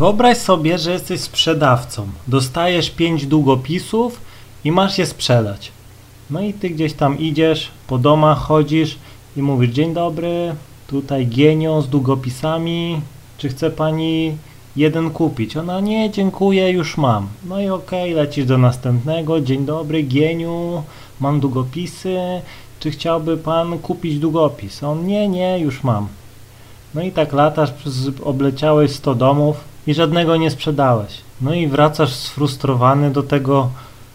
Wyobraź sobie, że jesteś sprzedawcą, dostajesz 5 długopisów i masz je sprzedać. No i ty gdzieś tam idziesz, po domach chodzisz i mówisz: dzień dobry, tutaj Gienio z długopisami, czy chce pani jeden kupić? Ona: nie, dziękuję, już mam. No i okej, lecisz do następnego: dzień dobry Gieniu, mam długopisy, czy chciałby pan kupić długopis? On: nie, już mam. No i tak latasz, obleciałeś 100 domów i żadnego nie sprzedałeś. No i wracasz sfrustrowany do tego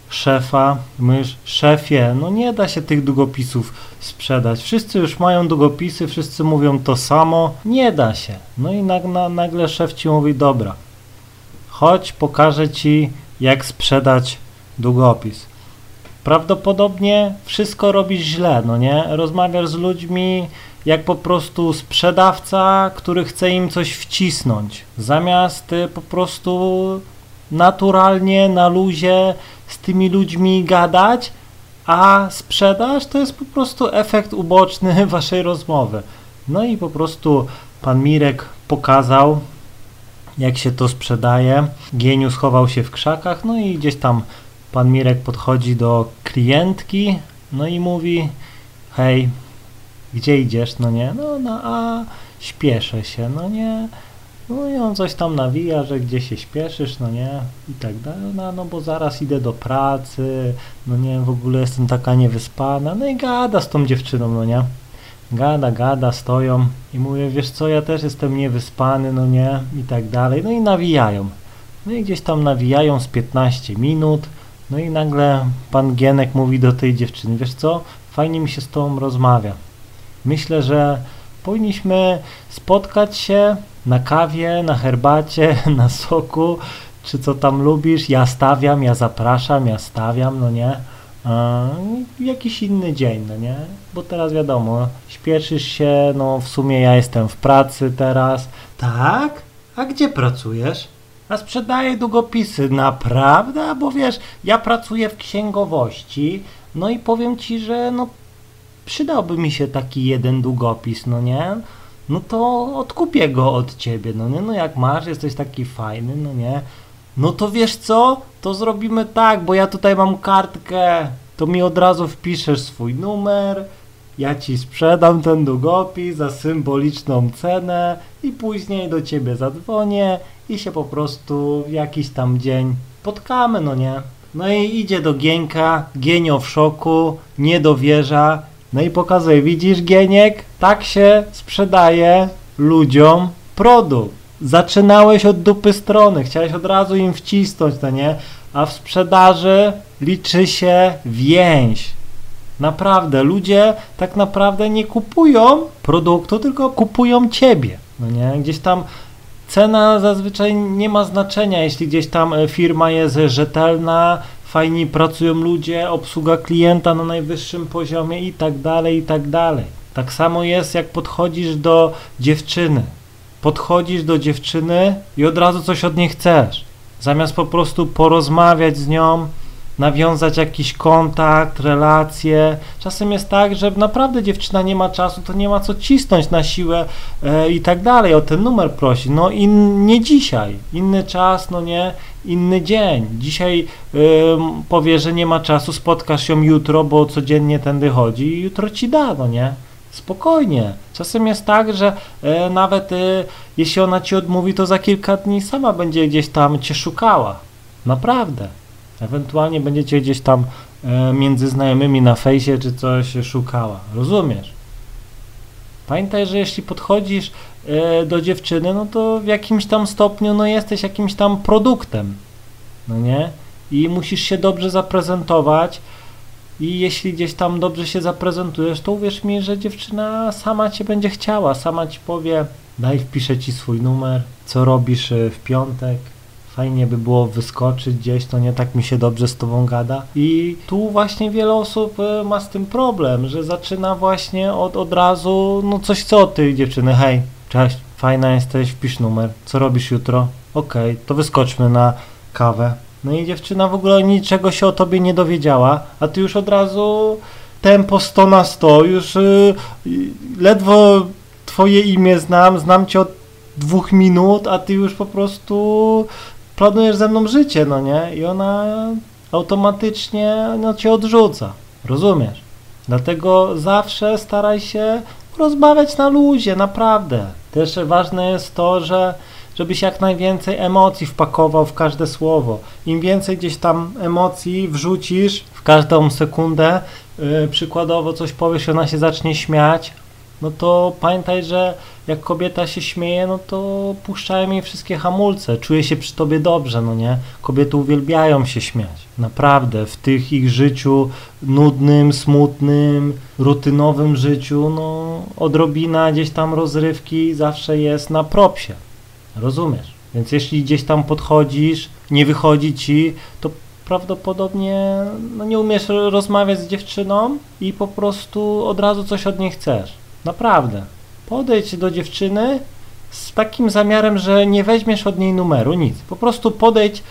szefa, mówisz: szefie, no nie da się tych długopisów sprzedać, wszyscy już mają długopisy, wszyscy mówią to samo, nie da się. No i nagle szef ci mówi: dobra, chodź, pokażę ci, jak sprzedać długopis. Prawdopodobnie wszystko robisz źle, no nie? Rozmawiasz z ludźmi jak po prostu sprzedawca, który chce im coś wcisnąć, zamiast po prostu naturalnie, na luzie z tymi ludźmi gadać, a sprzedaż to jest po prostu efekt uboczny waszej rozmowy. No i po prostu pan Mirek pokazał, jak się to sprzedaje. Gieniu schował się w krzakach, no i gdzieś tam pan Mirek podchodzi do klientki, no i mówi: hej, gdzie idziesz? No nie, no a śpieszę się, no nie. No i on coś tam nawija, że gdzie się śpieszysz, no nie, i tak dalej, no bo zaraz idę do pracy, no nie, w ogóle jestem taka niewyspana, no i gada z tą dziewczyną, no nie, gada, stoją i mówię: wiesz co, ja też jestem niewyspany, no nie, i tak dalej, no i nawijają, no i gdzieś tam nawijają z 15 minut, no i nagle pan Gienek mówi do tej dziewczyny: wiesz co, fajnie mi się z tobą rozmawia, myślę, że powinniśmy spotkać się na kawie, na herbacie, na soku, czy co tam lubisz, ja zapraszam, no nie, jakiś inny dzień, no nie, bo teraz wiadomo, śpieszysz się, no w sumie ja jestem w pracy teraz. Tak? A gdzie pracujesz? A sprzedaję długopisy. Naprawdę? Bo wiesz, ja pracuję w księgowości, no i powiem ci, że no przydałby mi się taki jeden długopis, no nie, no to odkupię go od ciebie, no nie, no jak masz, jesteś taki fajny, no nie, no to wiesz co, to zrobimy tak, bo ja tutaj mam kartkę, to mi od razu wpiszesz swój numer, ja ci sprzedam ten długopis za symboliczną cenę i później do ciebie zadzwonię i się po prostu w jakiś tam dzień spotkamy, no nie. No i idzie do Gienka, Gienio w szoku, nie dowierza. No i pokazuje: widzisz Gieniek, tak się sprzedaje ludziom produkt. Zaczynałeś od dupy strony, chciałeś od razu im wcisnąć, no nie? A w sprzedaży liczy się więź. Naprawdę, ludzie tak naprawdę nie kupują produktu, tylko kupują ciebie, no nie? Gdzieś tam cena zazwyczaj nie ma znaczenia, jeśli gdzieś tam firma jest rzetelna, fajni pracują ludzie, obsługa klienta na najwyższym poziomie i tak dalej, i tak dalej. Tak samo jest, jak podchodzisz do dziewczyny. Podchodzisz do dziewczyny i od razu coś od niej chcesz. Zamiast po prostu porozmawiać z nią, nawiązać jakiś kontakt, relacje. Czasem jest tak, że naprawdę dziewczyna nie ma czasu, to nie ma co cisnąć na siłę i tak dalej, o ten numer prosi. No i nie dzisiaj, inny czas, no nie, inny dzień. Dzisiaj powie, że nie ma czasu, spotkasz ją jutro, bo codziennie tędy chodzi i jutro ci da, no nie. Spokojnie. Czasem jest tak, że nawet jeśli ona ci odmówi, to za kilka dni sama będzie gdzieś tam cię szukała. Naprawdę. Ewentualnie będziecie gdzieś tam między znajomymi na fejsie czy coś szukała. Rozumiesz? Pamiętaj, że jeśli podchodzisz do dziewczyny, no to w jakimś tam stopniu no jesteś jakimś tam produktem. No nie? I musisz się dobrze zaprezentować. I jeśli gdzieś tam dobrze się zaprezentujesz, to uwierz mi, że dziewczyna sama cię będzie chciała. Sama ci powie: daj, wpiszę ci swój numer, co robisz w piątek. Fajnie by było wyskoczyć gdzieś, to nie, tak mi się dobrze z tobą gada. I tu właśnie wiele osób ma z tym problem, że zaczyna właśnie od razu, no coś co od tej dziewczyny: hej, cześć, fajna jesteś, wpisz numer, co robisz jutro? Okej, to wyskoczmy na kawę. No i dziewczyna w ogóle niczego się o tobie nie dowiedziała, a ty już od razu tempo 100 na 100, już ledwo twoje imię znam cię od 2 minut, a ty już po prostu planujesz ze mną życie, no nie? I ona automatycznie no, cię odrzuca, rozumiesz? Dlatego zawsze staraj się rozmawiać na luzie, naprawdę. Też ważne jest to, żebyś jak najwięcej emocji wpakował w każde słowo. Im więcej gdzieś tam emocji wrzucisz w każdą sekundę, przykładowo coś powiesz i ona się zacznie śmiać, no to pamiętaj, że jak kobieta się śmieje, no to puszczają jej wszystkie hamulce, czuje się przy tobie dobrze, no nie? Kobiety uwielbiają się śmiać, naprawdę, w tych ich życiu nudnym, smutnym, rutynowym życiu, no odrobina gdzieś tam rozrywki zawsze jest na propsie, rozumiesz? Więc jeśli gdzieś tam podchodzisz, nie wychodzi ci, to prawdopodobnie no, nie umiesz rozmawiać z dziewczyną i po prostu od razu coś od niej chcesz. Naprawdę. Podejdź do dziewczyny z takim zamiarem, że nie weźmiesz od niej numeru, nic. Po prostu podejdź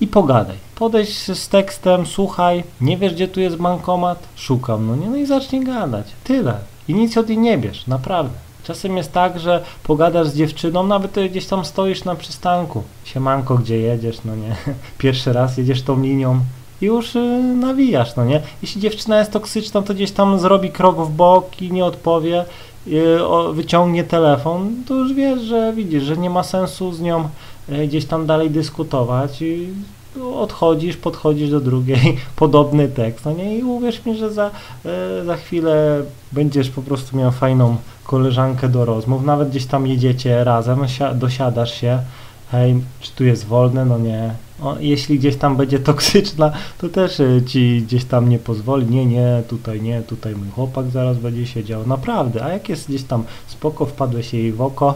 i pogadaj. Podejdź z tekstem, słuchaj, nie wiesz, gdzie tu jest bankomat? Szukam, no nie, no i zacznij gadać. Tyle. I nic od niej nie bierz, naprawdę. Czasem jest tak, że pogadasz z dziewczyną, nawet gdzieś tam stoisz na przystanku. Siemanko, gdzie jedziesz, no nie. Pierwszy raz jedziesz tą linią i już nawijasz, no nie. Jeśli dziewczyna jest toksyczna, to gdzieś tam zrobi krok w bok i nie odpowie, wyciągnie telefon, to już wiesz, że widzisz, że nie ma sensu z nią gdzieś tam dalej dyskutować i odchodzisz, podchodzisz do drugiej, podobny tekst, no nie, i uwierz mi, że za chwilę będziesz po prostu miał fajną koleżankę do rozmów, nawet gdzieś tam jedziecie razem, dosiadasz się, hej, czy tu jest wolne, no nie, o, jeśli gdzieś tam będzie toksyczna, to też ci gdzieś tam nie pozwoli, nie, tutaj mój chłopak zaraz będzie siedział, naprawdę, a jak jest gdzieś tam spoko, wpadłeś jej w oko,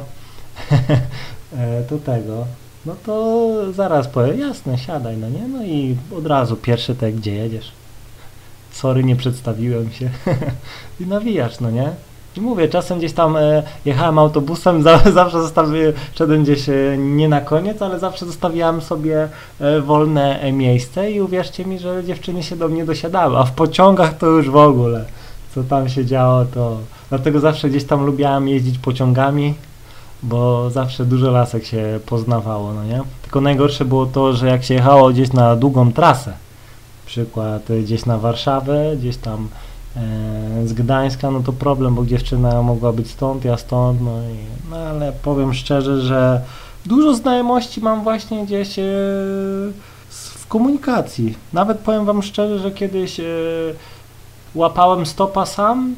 to tego, no to zaraz powiem, jasne, siadaj, no nie, no i od razu pierwszy tak, gdzie jedziesz, sorry, nie przedstawiłem się, i nawijasz, no nie. I mówię, czasem gdzieś tam jechałem autobusem, zawsze zostawiłem, szedłem gdzieś nie na koniec, ale zawsze zostawiałem sobie wolne miejsce i uwierzcie mi, że dziewczyny się do mnie dosiadały, a w pociągach to już w ogóle, co tam się działo, to... Dlatego zawsze gdzieś tam lubiałem jeździć pociągami, bo zawsze dużo lasek się poznawało, no nie? Tylko najgorsze było to, że jak się jechało gdzieś na długą trasę, przykład gdzieś na Warszawę, gdzieś tam z Gdańska, no to problem, bo dziewczyna mogła być stąd, ja stąd, no, i, no ale powiem szczerze, że dużo znajomości mam właśnie gdzieś w komunikacji. Nawet powiem wam szczerze, że kiedyś łapałem stopa sam,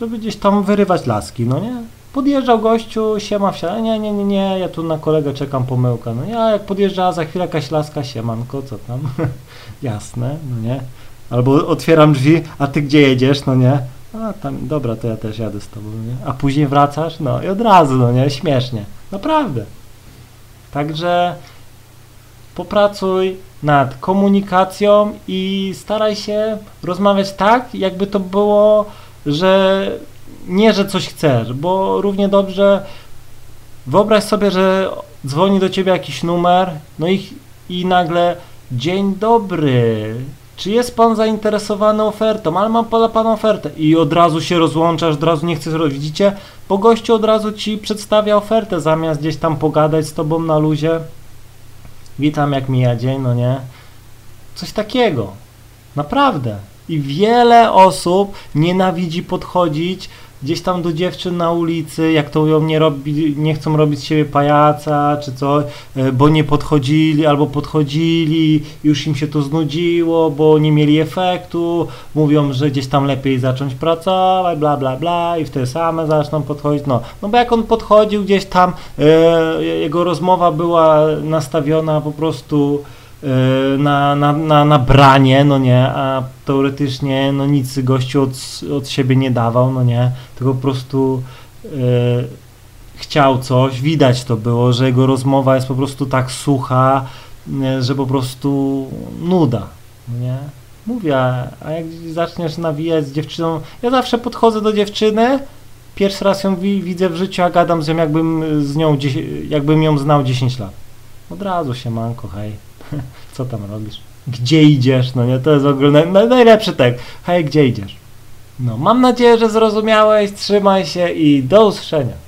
żeby gdzieś tam wyrywać laski, no nie? Podjeżdżał gościu, siema, wsiada, nie, ja tu na kolegę czekam, pomyłka, no ja jak podjeżdżała za chwilę jakaś laska, siemanko, co tam, jasne, no nie? Albo otwieram drzwi, a ty gdzie jedziesz, no nie? A tam, dobra, to ja też jadę z tobą, nie? A później wracasz, no i od razu, no nie? Śmiesznie. Naprawdę. Także popracuj nad komunikacją i staraj się rozmawiać tak, jakby to było, że nie, że coś chcesz, bo równie dobrze wyobraź sobie, że dzwoni do ciebie jakiś numer, no i nagle dzień dobry. Czy jest pan zainteresowany ofertą? Ale mam dla pana ofertę. I od razu się rozłączasz, od razu nie chcesz robić. Widzicie? Bo gościu od razu ci przedstawia ofertę, zamiast gdzieś tam pogadać z tobą na luzie. Witam, jak mija dzień, no nie? Coś takiego. Naprawdę. I wiele osób nienawidzi podchodzić gdzieś tam do dziewczyn na ulicy, jak to ją nie chcą robić z siebie pajaca, czy coś, bo nie podchodzili, albo podchodzili, już im się to znudziło, bo nie mieli efektu, mówią, że gdzieś tam lepiej zacząć pracować, bla, bla, bla, i wtedy same zaczną podchodzić, no bo jak on podchodził gdzieś tam, jego rozmowa była nastawiona po prostu na branie, no nie, a teoretycznie no nic gościu od siebie nie dawał, no nie, tylko po prostu chciał coś, widać to było, że jego rozmowa jest po prostu tak sucha, że po prostu nuda, no nie. Mówię, a jak zaczniesz nawijać z dziewczyną, ja zawsze podchodzę do dziewczyny, pierwszy raz ją widzę w życiu, a gadam z nią jakbym ją znał 10 lat. Od razu siemanko, hej. Co tam robisz? Gdzie idziesz? No nie, to jest w ogóle najlepszy tekst. Hej, gdzie idziesz? No, mam nadzieję, że zrozumiałeś, trzymaj się i do usłyszenia.